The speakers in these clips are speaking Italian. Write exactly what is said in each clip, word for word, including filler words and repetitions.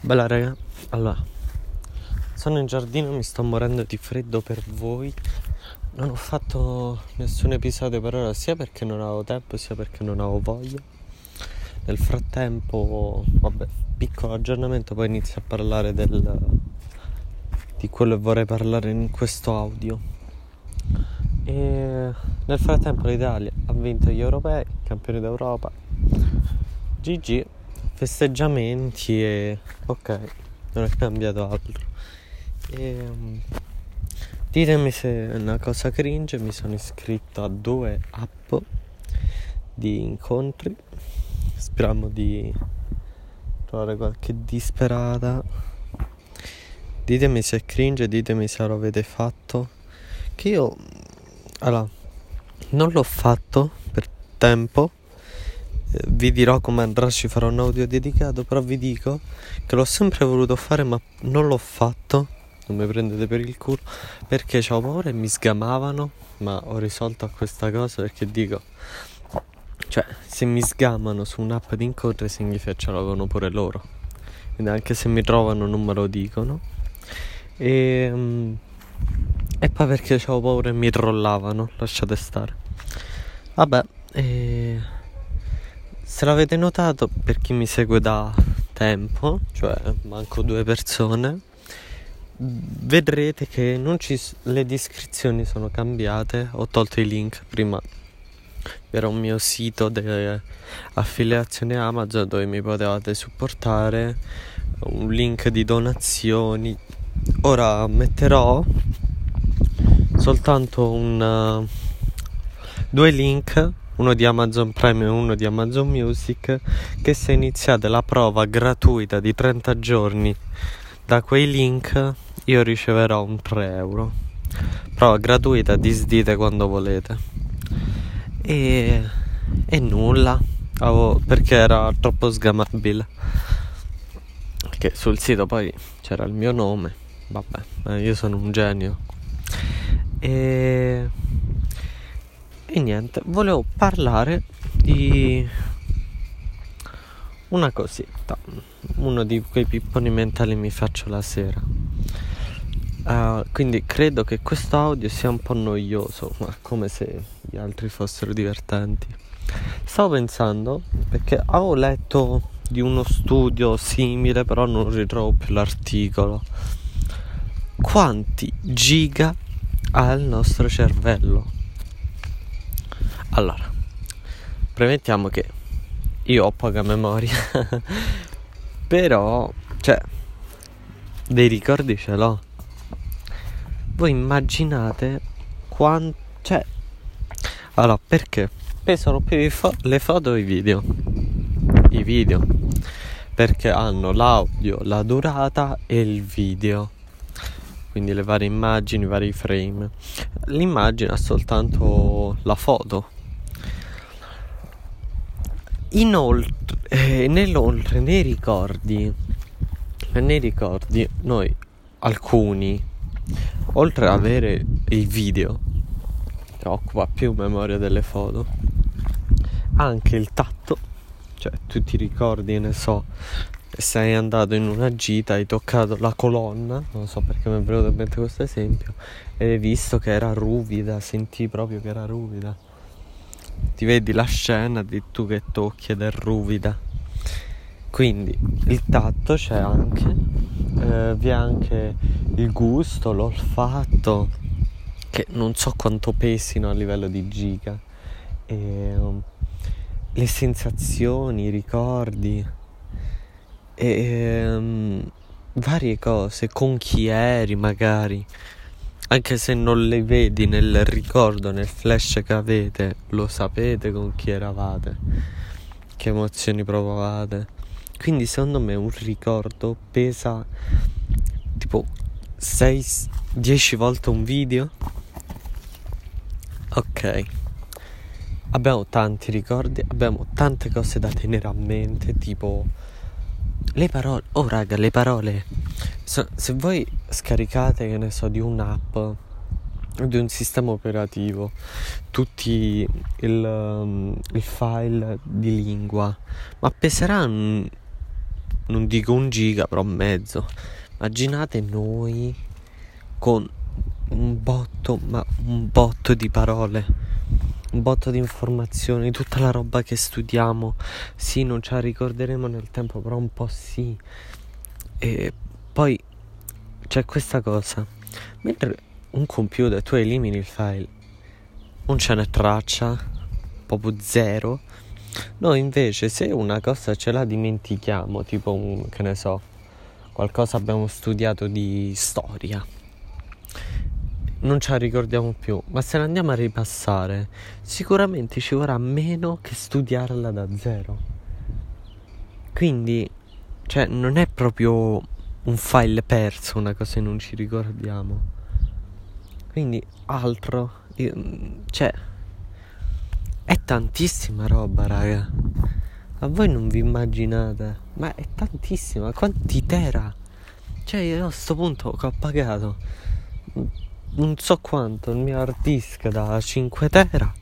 Bella raga, allora sono in giardino, mi sto morendo di freddo per voi. Non ho fatto nessun episodio per ora, sia perché non avevo tempo, sia perché non avevo voglia. Nel frattempo, vabbè, piccolo aggiornamento, poi inizio a parlare del di quello che vorrei parlare in questo audio. E nel frattempo l'Italia ha vinto gli europei, campioni d'Europa. G G. Festeggiamenti e... ok, non è cambiato altro e, um, ditemi se è una cosa cringe. Mi sono iscritto a due app di incontri, speriamo di trovare qualche disperata. Ditemi se è cringe, ditemi se lo avete fatto, che io allora non l'ho fatto per tempo. Vi dirò come andrà, ci farò un audio dedicato, però vi dico che l'ho sempre voluto fare ma non l'ho fatto, non mi prendete per il culo, perché c'ho paura e mi sgamavano, ma ho risolto a questa cosa perché dico, cioè se mi sgamano su un'app di incontri significa che ce l'avevano pure loro, quindi anche se mi trovano non me lo dicono, e, e poi perché c'ho paura e mi trollavano, lasciate stare, vabbè. E... se l'avete notato, per chi mi segue da tempo, cioè manco due persone, vedrete che non ci s- le descrizioni sono cambiate, ho tolto i link. Prima era un mio sito di de- affiliazione Amazon dove mi potevate supportare, un link di donazioni. Ora metterò soltanto un, uh, due link, uno di Amazon Prime e uno di Amazon Music, che se iniziate la prova gratuita di trenta giorni da quei link io riceverò un tre euro. Prova gratuita, disdite quando volete. E, e nulla, avevo, perché era troppo sgamabile, perché sul sito poi c'era il mio nome, vabbè, io sono un genio. E... e niente, volevo parlare di una cosetta, uno di quei pipponi mentali mi faccio la sera, uh, quindi credo che questo audio sia un po' noioso, ma come se gli altri fossero divertenti. Stavo pensando, perché avevo letto di uno studio simile, però non ritrovo più l'articolo, quanti giga ha il nostro cervello. Allora, premettiamo che io ho poca memoria, però, cioè, dei ricordi ce l'ho. Voi immaginate quanto, cioè, allora, perché pesano più i fo- le foto o i video? I video, perché hanno l'audio, la durata e il video, quindi le varie immagini, i vari frame. L'immagine ha soltanto la foto. Inoltre, eh, nell'oltre, nei ricordi, nei ricordi noi alcuni, oltre ad avere il video che occupa più memoria delle foto, anche il tatto, cioè tu ti ricordi, ne so, sei andato in una gita, hai toccato la colonna, non so perché mi è venuto in mente questo esempio, e hai visto che era ruvida, senti proprio che era ruvida. Ti vedi la scena di tu che tocchi ed è ruvida. Quindi il tatto c'è anche, eh, vi è anche il gusto, l'olfatto, che non so quanto pesino a livello di giga, e, um, le sensazioni, i ricordi e um, varie cose, con chi eri magari. Anche se non le vedi nel ricordo, nel flash che avete, lo sapete con chi eravate, che emozioni provavate. Quindi secondo me un ricordo pesa tipo sei dieci volte un video. Ok, abbiamo tanti ricordi, abbiamo tante cose da tenere a mente, tipo le parole. Oh raga, le parole. So, se voi scaricate, che ne so, di un'app, di un sistema operativo, tutti il, um, il file di lingua, ma peseranno non dico un giga, però mezzo. Immaginate noi con un botto, ma un botto di parole, un botto di informazioni, tutta la roba che studiamo. Sì, non ce la ricorderemo nel tempo, però un po' sì. E poi c'è questa cosa: mentre un computer tu elimini il file, non ce n'è traccia, proprio zero. Noi invece, se una cosa ce la dimentichiamo, tipo un, che ne so, qualcosa abbiamo studiato di storia, non ce la ricordiamo più, ma se ne andiamo a ripassare, sicuramente ci vorrà meno che studiarla da zero. Quindi, cioè, non è proprio un file perso, una cosa che non ci ricordiamo. Quindi, altro, io, cioè, è tantissima roba, raga. A voi non vi immaginate, ma è tantissima, quanti tera. Cioè, io a sto punto che ho pagato non so quanto il mio hard disk da cinque tera,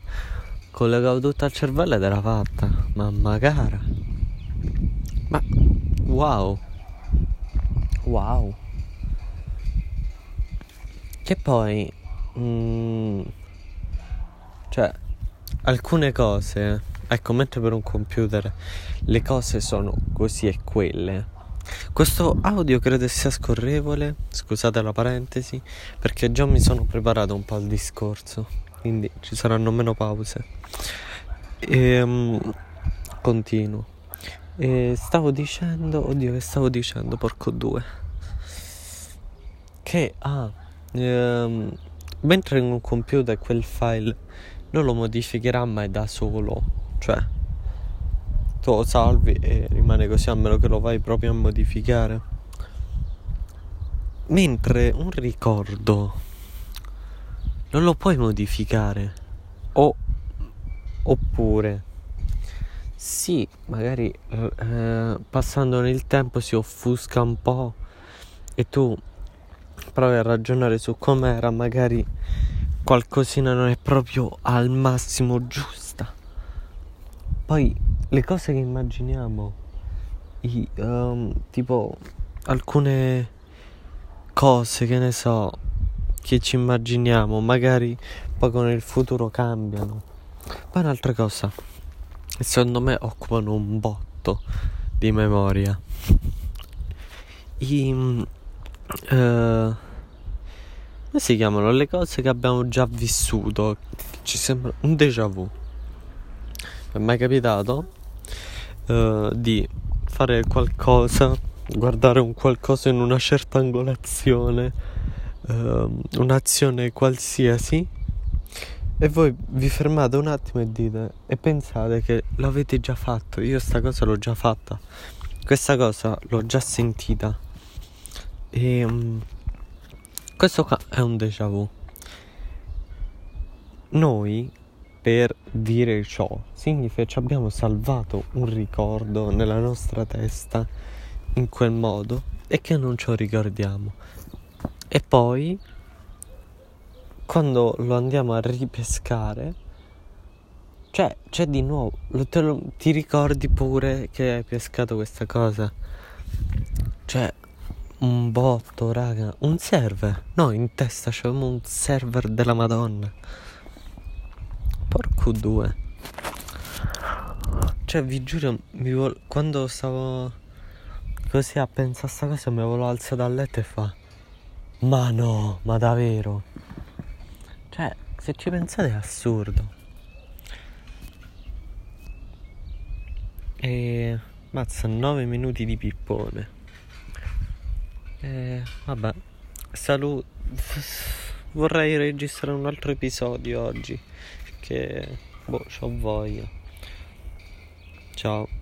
collegato tutto al cervello ed era fatta. Mamma cara. Ma wow. Wow. Che poi mh, cioè alcune cose, ecco, mentre per un computer le cose sono così e quelle. Questo audio credo sia scorrevole, scusate la parentesi, perché già mi sono preparato un po' al discorso, quindi ci saranno meno pause. Ehm, continuo. E stavo dicendo, oddio che stavo dicendo, porco due. Che, ah, ehm, mentre in un computer quel file non lo modificherà mai da solo, cioè tu lo salvi e rimane così, a meno che lo vai proprio a modificare. Mentre un ricordo non lo puoi modificare, o oppure sì, magari eh, passando nel tempo si offusca un po' e tu provi a ragionare su com'era, magari qualcosina non è proprio al massimo giusta. Poi le cose che immaginiamo, i, um, tipo alcune cose, che ne so, che ci immaginiamo, magari poi con il futuro cambiano. Poi un'altra cosa, secondo me occupano un botto di memoria, I, um, uh, si chiamano le cose che abbiamo già vissuto, ci sembra un déjà vu. Mi è mai capitato uh, di fare qualcosa, guardare un qualcosa in una certa angolazione, uh, un'azione qualsiasi, e voi vi fermate un attimo e dite, e pensate che l'avete già fatto, io sta cosa l'ho già fatta, questa cosa l'ho già sentita. E um, questo qua è un déjà vu. Noi, per dire ciò, significa che ci abbiamo salvato un ricordo nella nostra testa in quel modo e che non ce lo ricordiamo. E poi, quando lo andiamo a ripescare, cioè, c'è di nuovo, lo, te lo, ti ricordi pure che hai pescato questa cosa. Cioè, un botto, raga, un server. No, in testa c'avevamo un server della Madonna. Porco due. Cioè, vi giuro, mi vol- quando stavo così a pensare a sta cosa, mi volevo alzare dal letto e fa, ma no, ma davvero? Cioè, se ci pensate è assurdo. E mazza, nove minuti di pippone. Eh, vabbè, saluto. Vorrei registrare un altro episodio oggi, che boh, c'ho voglia. Ciao.